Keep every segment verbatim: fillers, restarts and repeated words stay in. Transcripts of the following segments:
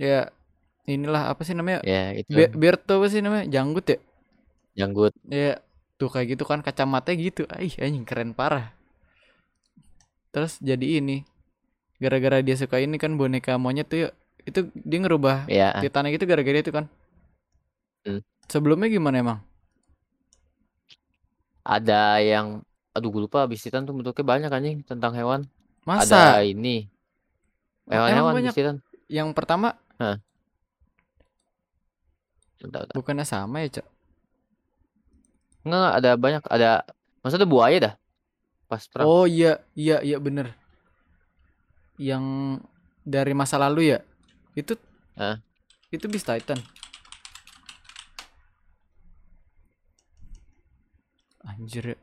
ya inilah apa sih namanya? Ya, itu. Be- beard tuh apa sih namanya? Janggut ya? Janggut. Ya, tuh kayak gitu kan, kacamatanya gitu. Aih, anjing keren parah. Terus jadi ini. Gara-gara dia suka ini kan boneka monyet tuh, itu dia ngerubah ya. Titannya gitu gara-gara itu kan. Hmm. Sebelumnya gimana emang? Ada yang aduh gue lupa, abis Titan tuh bentuknya banyak anjing, tentang hewan. Masa? Ada ini. Hewan-hewan abis Titan. Yang pertama? Hah. Bentar, bentar. Bukannya sama ya, Cok? Enggak, ada banyak, ada maksudnya ada buaya dah. Pas perang. Oh iya, iya, iya bener. Yang dari masa lalu ya? Itu Hah? Itu Beast Titan. Anjir.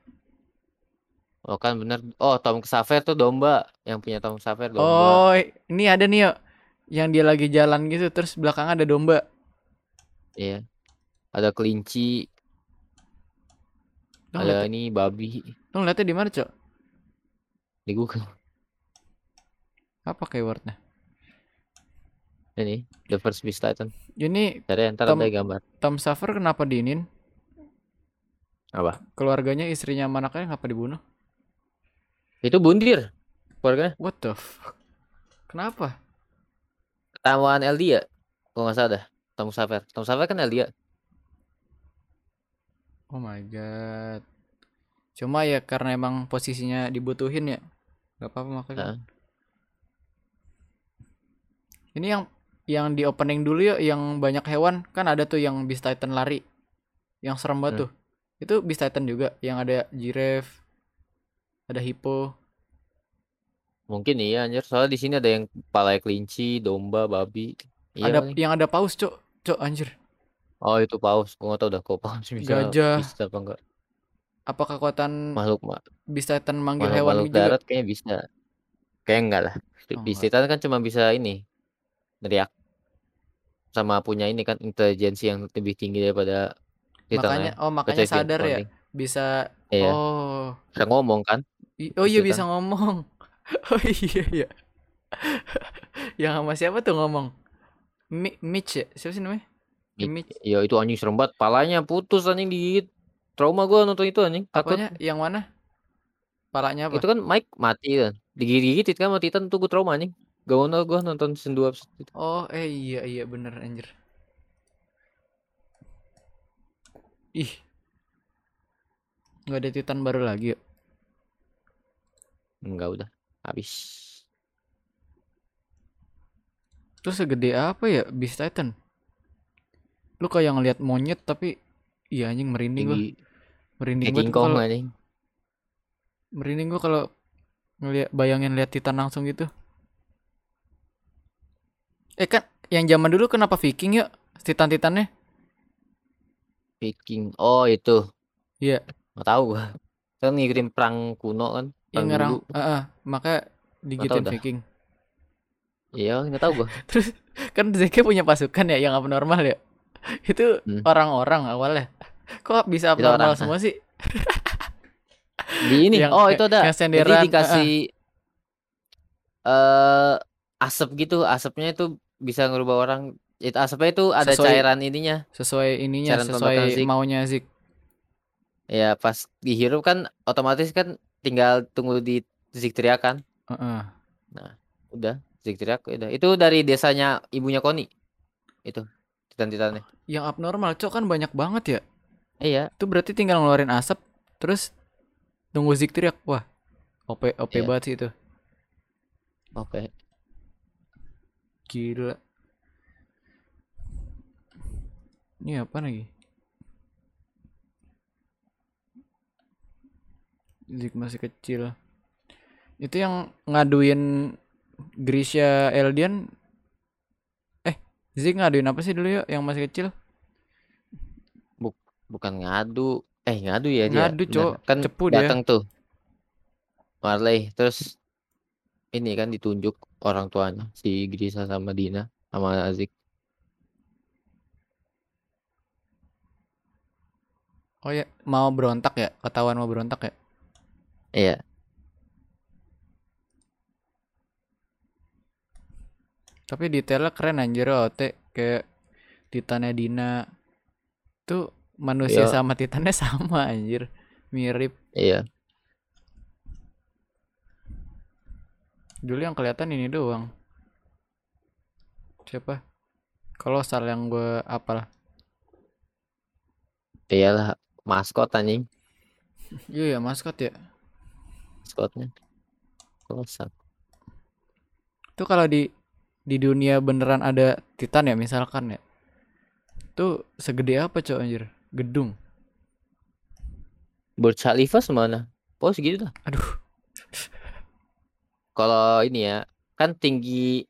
Oh kan bener. Oh, Tom Sawyer tuh domba. Yang punya Tom Sawyer domba. Oh, ini ada nih, yo. Yang dia lagi jalan gitu terus belakang ada domba. Iya. Ada kelinci. Lo ada liat... ini babi. Lo ngeliatnya di mana, Cok? Di Google. Apa keywordnya? Ini The First Beast Titan. Ini dari antara Tom, ada gambar. Tom Sawyer kenapa diinin? Apa? Keluarganya, istrinya, anaknya ngapa dibunuh? Itu bundir keluarganya. What the fuck? Kenapa? Ketahuan L D ya? Kalau nggak salah, Tom Sawyer. Tom Sawyer kan L D ya? Oh my god. Cuma ya karena emang posisinya dibutuhin ya. Gak apa-apa makanya. Nah. Ini yang yang di opening dulu ya, yang banyak hewan kan ada tuh yang Beast Titan lari, yang serem banget hmm. tuh. Itu Beast Titan juga, yang ada giraffe, ada hippo. Mungkin iya anjir, soalnya di sini ada yang kepala kelinci, domba, babi. Iya, ada nih. Yang ada paus, Cok. Cok anjir. Oh, itu paus. Gua enggak tahu dah kok paus bisa. Gajah. Bisa apa enggak? Apa kekuatan makhluk ma- Beast Titan manggil makhluk, hewan makhluk juga? Darat kayaknya bisa. Kayak enggak lah. Oh, Beast Titan kan cuma bisa ini. Neriak. Sama punya ini kan intelijensi yang lebih tinggi daripada Makanya, oh makanya Kecekin, sadar ya, bisa, iya. oh bisa ngomong kan? I- oh iya bisa ngomong, oh iya iya, yang sama siapa tuh ngomong? Mi- Mitch ya, siapa sih namanya? Mitch. Iya itu anjing serem banget, palanya putus anjing digigit, trauma gue nonton itu anjing. Takut. Apanya? Yang mana? Palanya apa? Itu kan Mike mati kan, digigit-gigit kan sama Titan tuh gue trauma anjing, gak mau gue nonton season dua episode itu. Oh eh iya iya bener anjir. Ih, nggak ada Titan baru lagi ya? Nggak, udah habis. Terus segede apa ya Beast Titan? Lu kayak ngeliat monyet tapi, iya anjing merinding gua. Merinding gua kalau merinding gua kalau ngeliat bayangin lihat Titan langsung gitu. Eh kan, yang zaman dulu kenapa Viking ya Titan-Titannya? Viking, oh itu, iya, nggak tahu gua, kan ngikutin perang kuno kan, perang ya, ngerang, dulu, uh-uh. maka digitin Viking, iya nggak tahu gua, terus kan Zeke punya pasukan ya yang abnormal ya, itu hmm. orang-orang awalnya, kok bisa abnormal orang, semua nah. sih? Di ini, yang, oh itu ada, jadi dikasih uh-uh. uh, asap gitu, asapnya itu bisa ngerubah orang. It asapnya itu ada sesuai, cairan ininya sesuai ininya cairan sesuai Zik. Maunya Zik ya, pas dihirup kan otomatis kan tinggal tunggu di Zik teriak kan uh-uh. Nah udah Zik teriak udah, itu dari desanya ibunya Koni itu Titan-Titannya yang abnormal Cok kan banyak banget ya. Iya itu berarti tinggal ngeluarin asap terus tunggu Zik teriak. Wah O P O P iya. Banget sih itu O P gila. Ini apa lagi? Zik masih kecil. Itu yang ngaduin Grisha Eldian. Eh, Zik ngaduin apa sih dulu ya yang masih kecil? Buk, bukan ngadu. Eh, ngadu ya dia. Ngadu, Cok. Kan cepu dia. Datang tuh. Marley terus ini kan ditunjuk orang tuanya si Grisha sama Dina sama Zik. Oh ya, mau berontak ya? Ketahuan mau berontak ya? Iya. Tapi detailnya keren anjir O T. Kayak Titannya Dina tuh manusia Yo. sama Titannya sama anjir. Mirip. Iya. Dulu yang kelihatan ini doang. Siapa? Kolosal yang gue apalah. Iyalah, maskot anjing. Iya ya, maskot ya. Maskotnya Kolosal. Itu kalau di di dunia beneran ada Titan ya misalkan ya. Tuh segede apa coy anjir? Gedung. Burj Khalifa semana? Oh segitu dah. Aduh. Kalau ini ya, kan tinggi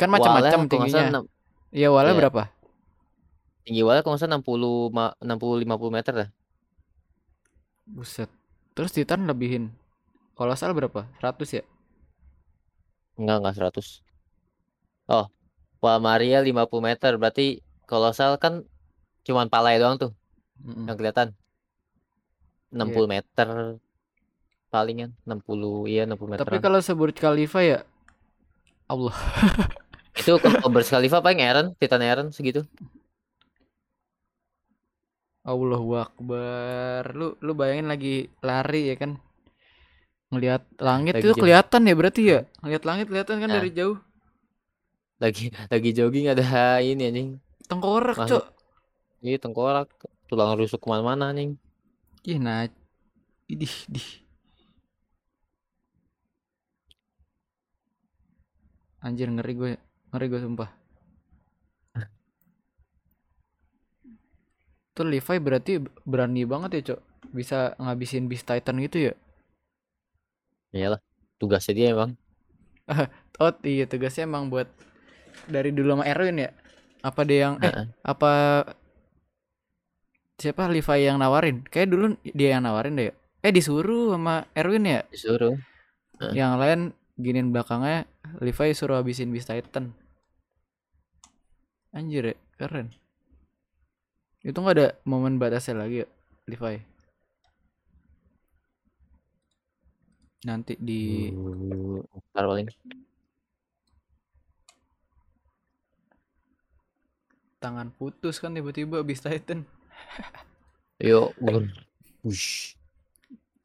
kan macam-macam tingginya. Iya, walnya ya. Berapa? Tinggi walnya kalau enggak enam puluh lima puluh meter lah. Buset. Terus Titan lebihin. Kolosal berapa? seratus ya? Enggak, enggak seratus. Oh, wal Maria lima puluh meter. Berarti Kolosal kan cuman palanya doang tuh. Mm-mm. Yang kelihatan. enam puluh yeah. meter. Palingan enam puluh iya enam puluh meter. Tapi kalau sebut Khalifa ya Allah. Itu kalau Burj Khalifa paling Eren, Titan Eren segitu. Allahu Akbar. Lu lu bayangin lagi lari ya kan. Ngelihat langit lagi itu jauh. Kelihatan ya berarti ya. Ngelihat langit kelihatan kan nah. Dari jauh. Lagi lagi jogging ada ini anjing. Tengkorak, Cok. Iya, tengkorak. Tulang rusuk kemana-mana anjing. Ih, nah. Idih, idih. Anjir ngeri gue, ngeri gue sumpah. Tuh Levi berarti berani banget ya, Cok. Bisa ngabisin beast titan gitu ya? Iyalah, tugasnya dia emang. Oh iya, tugasnya emang buat dari dulu sama Erwin ya? Apa dia yang, eh, apa siapa Levi yang nawarin? Kayak dulu dia yang nawarin deh ya? Eh disuruh sama Erwin ya? Disuruh. Yang lain giniin belakangnya. Levi suruh habisin Beast Titan. Anjir ya, keren. Itu gak ada momen batasnya lagi ya, Levi. Nanti di ntar paling tangan putus kan tiba-tiba Beast Titan. Yo, wush.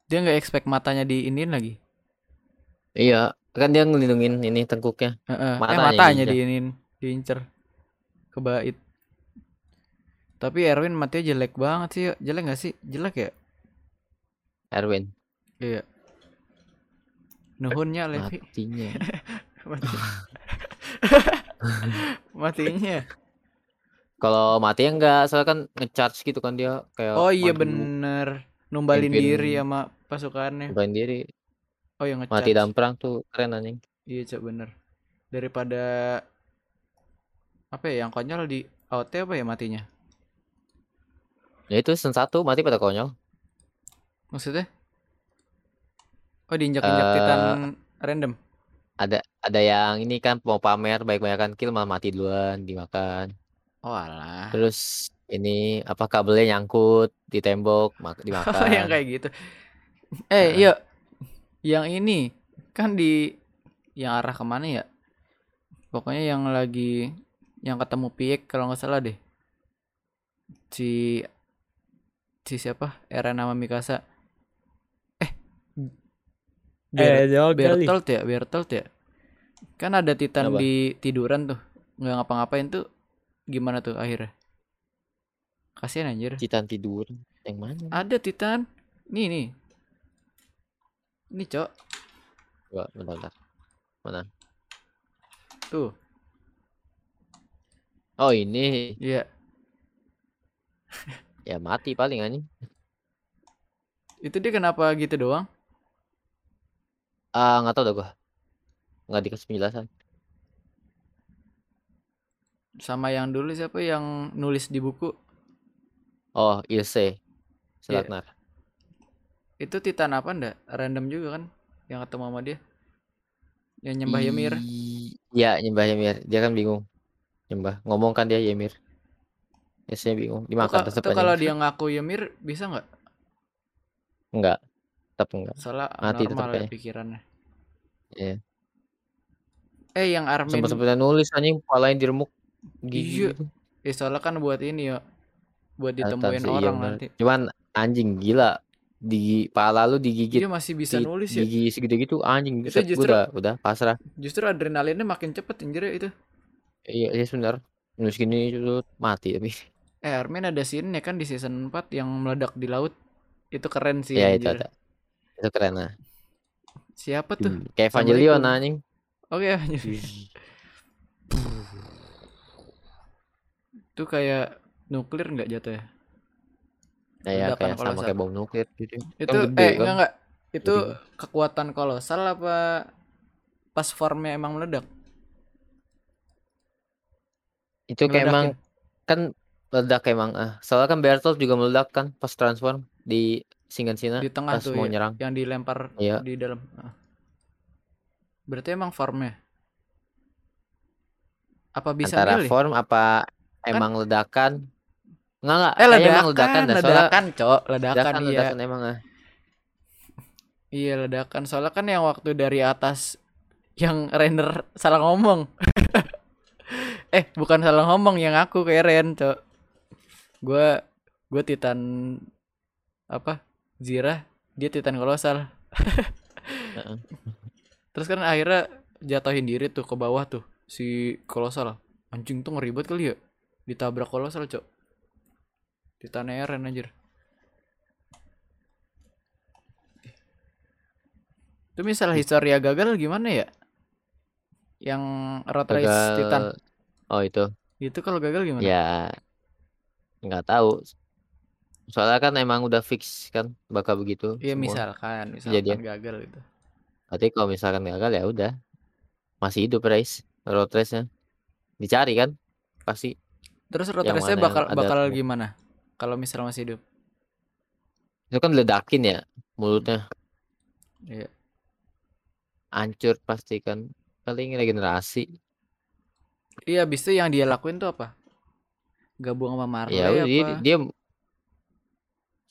Dia gak expect matanya diinin lagi. Iya, kan dia ngelindungin ini tengkuknya. Heeh. Uh-uh. Matanya, eh, matanya diinin, diincer. Kebait. Tapi Erwin matanya jelek banget sih. Jelek enggak sih? Jelek ya? Erwin. Iya. Nuhunnya Levi. Matinya. Matinya. Matinya. Kalau matinya enggak, soalnya kan nge-charge gitu kan dia kayak. Oh iya bener. Numbalin pimpin, diri sama pasukannya. Numbalin diri. Oh yang ngecat. Mati dalam perang tuh keren anjing. Iya cak bener. Daripada apa ya yang konyol di A O T apa ya matinya? Ya itu season satu mati pada konyol. Maksudnya? Oh diinjak-injak uh, Titan random. Ada ada yang ini kan mau pamer baik-baikan kill malah mati duluan dimakan. Oh alah. Terus ini apa kabelnya nyangkut di tembok dimakan. Oh yang kayak gitu. Eh uh. yuk. Yang ini kan di yang arah kemana ya? Pokoknya yang lagi yang ketemu Piek kalau nggak salah deh. Si si siapa? Eren sama Mikasa. Eh, Ber- eh Bertolt ya, Bertolt ya. Kan ada Titan Apa? Di tiduran tuh, nggak ngapa-ngapain tuh. Gimana tuh akhirnya? Kasian anjir. Titan tidur. Yang mana? Ada Titan. Nih nih. Ini cok. Coba bentar, bentar. Mana? Tuh. Oh ini. Iya. Ya mati paling anjing. Itu dia kenapa gitu doang? Ah uh, nggak tahu dah gua. Nggak dikasih penjelasan. Sama yang dulu siapa yang nulis di buku? Oh Ilse Selatnar. Yeah. Itu Titan apa ndak? Random juga kan yang ketemu sama dia. Yang nyembah I... Ymir. Iya, nyembah Ymir. Dia kan bingung. Nyembah. Ngomong kan dia Ymir. Biasanya bingung. Dimakan tetap aja. Itu kalau dia ngaku Ymir bisa enggak? Enggak. Tetap enggak. Soalnya mati tetap ya pikirannya. Iya. Eh yang Armin sempat-sempat nulis anjing kepalanya diremuk gigi. Iya. Ya soalnya kan buat ini ya, buat ditemuin Atansi, orang iya, nanti. Cuman anjing gila di pala lu digigit. Dia masih bisa di, nulis ya. Gigi segede gitu anjing. Itu justru udah, udah pasrah. Justru adrenalinnya makin cepet anjir ya itu. Iya, iya benar. Nulis gini itu mati tapi. Eh Armin ada scene ya kan di season empat yang meledak di laut. Itu keren sih. Iya, itu ada. Itu keren lah. Siapa tuh? Hmm. Kayak Evangelion anjing. Oke, okay, Evangelion. Itu kayak nuklir enggak jatuh ya? Kayak nah, kayak sama kayak bom nuklir gitu. Itu kan gede, eh kan? enggak enggak. Itu gede. Kekuatan kolosal apa pas formnya emang meledak? Itu kayak emang kan meledak emang ah. Soalnya kan Bertolt juga meledak kan pas transform di Singensina di tengah pas tuh mau ya, nyerang. Yang dilempar ya. Di dalam. Berarti emang formnya. Apa bisa antara milih? Form apa emang kan? Ledakan? Enggak enggak. Eh, ledakan, emang ledakan dah soalnya. Ledakan, Cok. Ledakan, ledakan iya. Ledakan emang ah. Iya, ledakan. Soalnya kan yang waktu dari atas yang Rainer salah ngomong. eh, bukan salah ngomong yang aku kayak Ren, Cok. Gua gua Titan apa? Zira, dia Titan kolosal. Terus kan akhirnya jatuhin diri tuh ke bawah tuh si kolosal. Anjing tuh ngeribet kali ya. Ditabrak kolosal, Cok. Titan Eren anjir. Itu misal historia gagal gimana ya? Yang road gagal... race Titan. Oh itu. Itu kalau gagal gimana? Ya nggak tahu. Soalnya kan emang udah fix kan bakal begitu. Iya misalkan, misalkan kejadian. Gagal itu. Berarti kalau misalkan gagal ya udah masih hidup race road race nya. Dicari kan pasti. Terus road race nya bakal bakal ada... gimana? Kalau misalnya masih hidup. Itu kan ledakin ya mulutnya. Iya. Hancur pasti kan. Paling regenerasi. Iya, abis itu yang dia lakuin tuh apa? Gabung sama Marley ya, apa? Dia, dia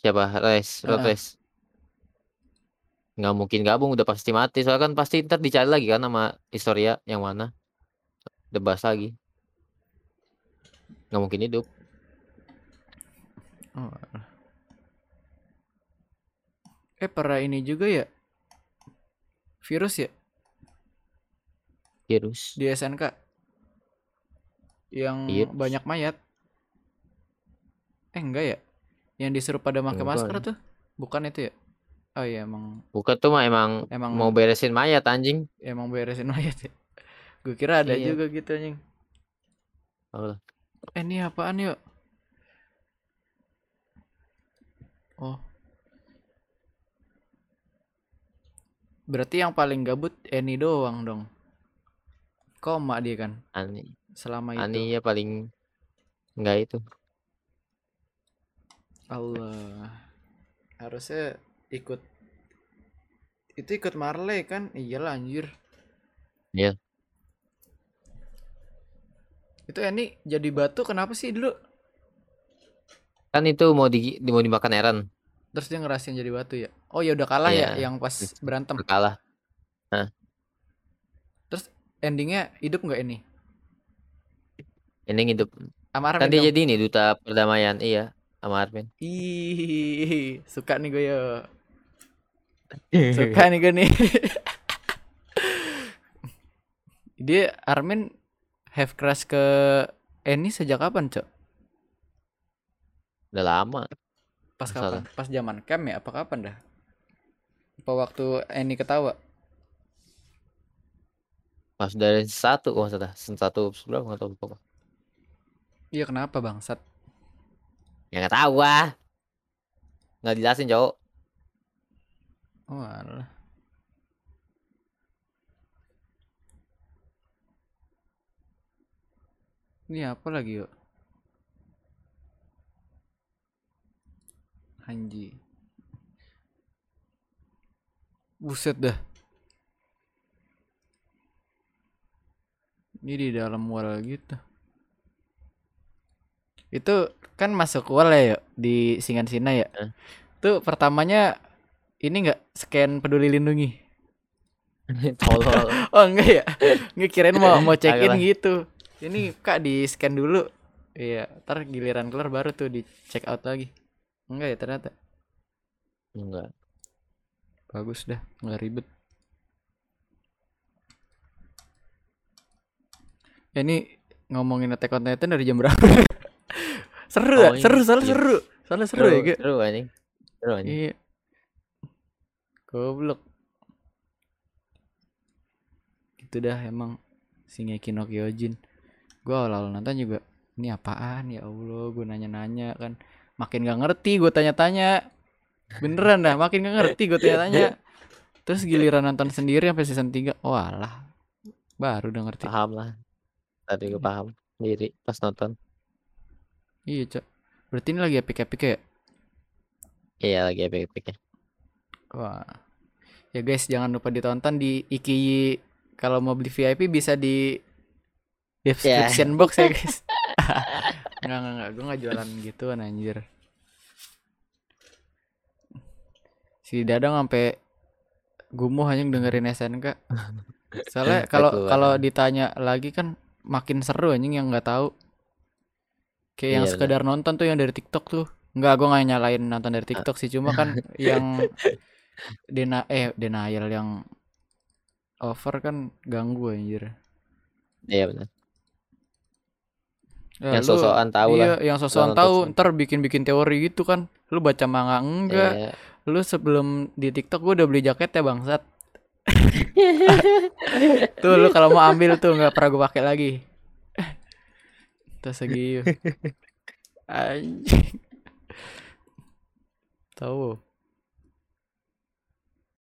siapa? Race, Road uh-huh. Race. Nggak mungkin gabung, udah pasti mati. Soalnya kan pasti ntar dicari lagi kan sama Historia yang mana. Debas lagi. Nggak mungkin hidup. Oh. Eh pernah ini juga ya virus ya virus di S N K yang virus. Banyak mayat eh enggak ya yang disuruh pada pakai masker tuh bukan itu ya oh iya emang bukan tuh mah emang, emang mau beresin mayat anjing emang beresin mayat ya. Gue kira ada iya. Juga gitu anjing oh. Eh ini apaan yuk oh. Berarti yang paling gabut Annie doang dong. Koma dia kan. Annie. Selama itu. Annie ya paling enggak itu. Allah. Harusnya ikut itu ikut Marley kan? Iyalah anjir. Iya. Yeah. Itu Annie jadi batu kenapa sih dulu? Kan itu mau di mau dimakan Eren. Terus dia ngerasain jadi batu ya. Oh ya udah kalah yeah. Ya yang pas berantem. Kalah. Nah. Terus endingnya hidup enggak ini? Ending hidup. Amarmin. Kan dia dong. Jadi ini duta perdamaian. Iya, Amarmin. Ih, suka nih gue yo. Suka nih gue nih. Dia Armin have crush ke Annie sejak kapan, Cok? Udah lama. Pas kapan? Pas zaman camp ya? Apa kapan dah? Apa waktu Annie ketawa? Pas dari satu kok maksudnya. Satu sebelah enggak tahu apa. Iya kenapa bangsat? Ya enggak tahu ah. Enggak dijelasin, Cok. Oh alah. Ini apa lagi, yuk? Anji. Buset dah. Ini di dalam wall gitu. Itu kan masuk wall ya yuk, di Singensina ya. Itu eh. Pertamanya ini enggak scan peduli lindungi. Tolol. Oh enggak ya, enggak, kirain mau mau check in gitu. Ini kak di scan dulu. Iya, ntar giliran kelar baru tuh di check out lagi. Enggak ya ternyata. Enggak. Bagus dah, enggak ribet. Ya, ini ngomongin Attack on Titan dari jam berapa? Seru oh, ya? Seru, soalnya seru. Soalnya seru, seru ya, Ge? Seru anjing. Seru anjing. Iya. Goblok. Itu dah emang Shingeki no Kyojin. Gua awal-awal nonton juga, ini apaan ya Allah, gua nanya-nanya kan. Makin gak ngerti gua tanya-tanya. Beneran dah, makin gak ngerti gua tanya-tanya. Terus giliran nonton sendiri sampai season tiga. Walah. Baru udah ngerti. Paham lah. Tadi gua paham sendiri pas nonton. Iya, Cok. Berarti ini lagi epic-epic ya? Iya, lagi epic-epic ya. Wah. Ya guys, jangan lupa ditonton di Ikiyi. Kalau mau beli V I P bisa di description yeah. box ya guys. Enggak, enggak, enggak. Gue gak jualan gitu anjir. Si Dadang sampai gumoh hanya dengerin S N K. Soalnya kalau kalau ditanya lagi kan makin seru anjing yang enggak tahu. Kayak yang sekedar nonton tuh yang dari TikTok tuh. Enggak, gue gak nyalain nonton dari TikTok sih. Cuma kan yang dena eh denial yang over kan ganggu anjir. Iya benar. Ya, yang sosokan tahu iya, lah. Iya, yang sosokan tahu ntar bikin-bikin teori gitu kan. Lu baca manga enggak? Iya. Lu sebelum di TikTok gue udah beli jaket ya bangsat. Tuh lu kalau mau ambil tuh enggak pernah gue pakai lagi. Tasagi anjing. Tahu.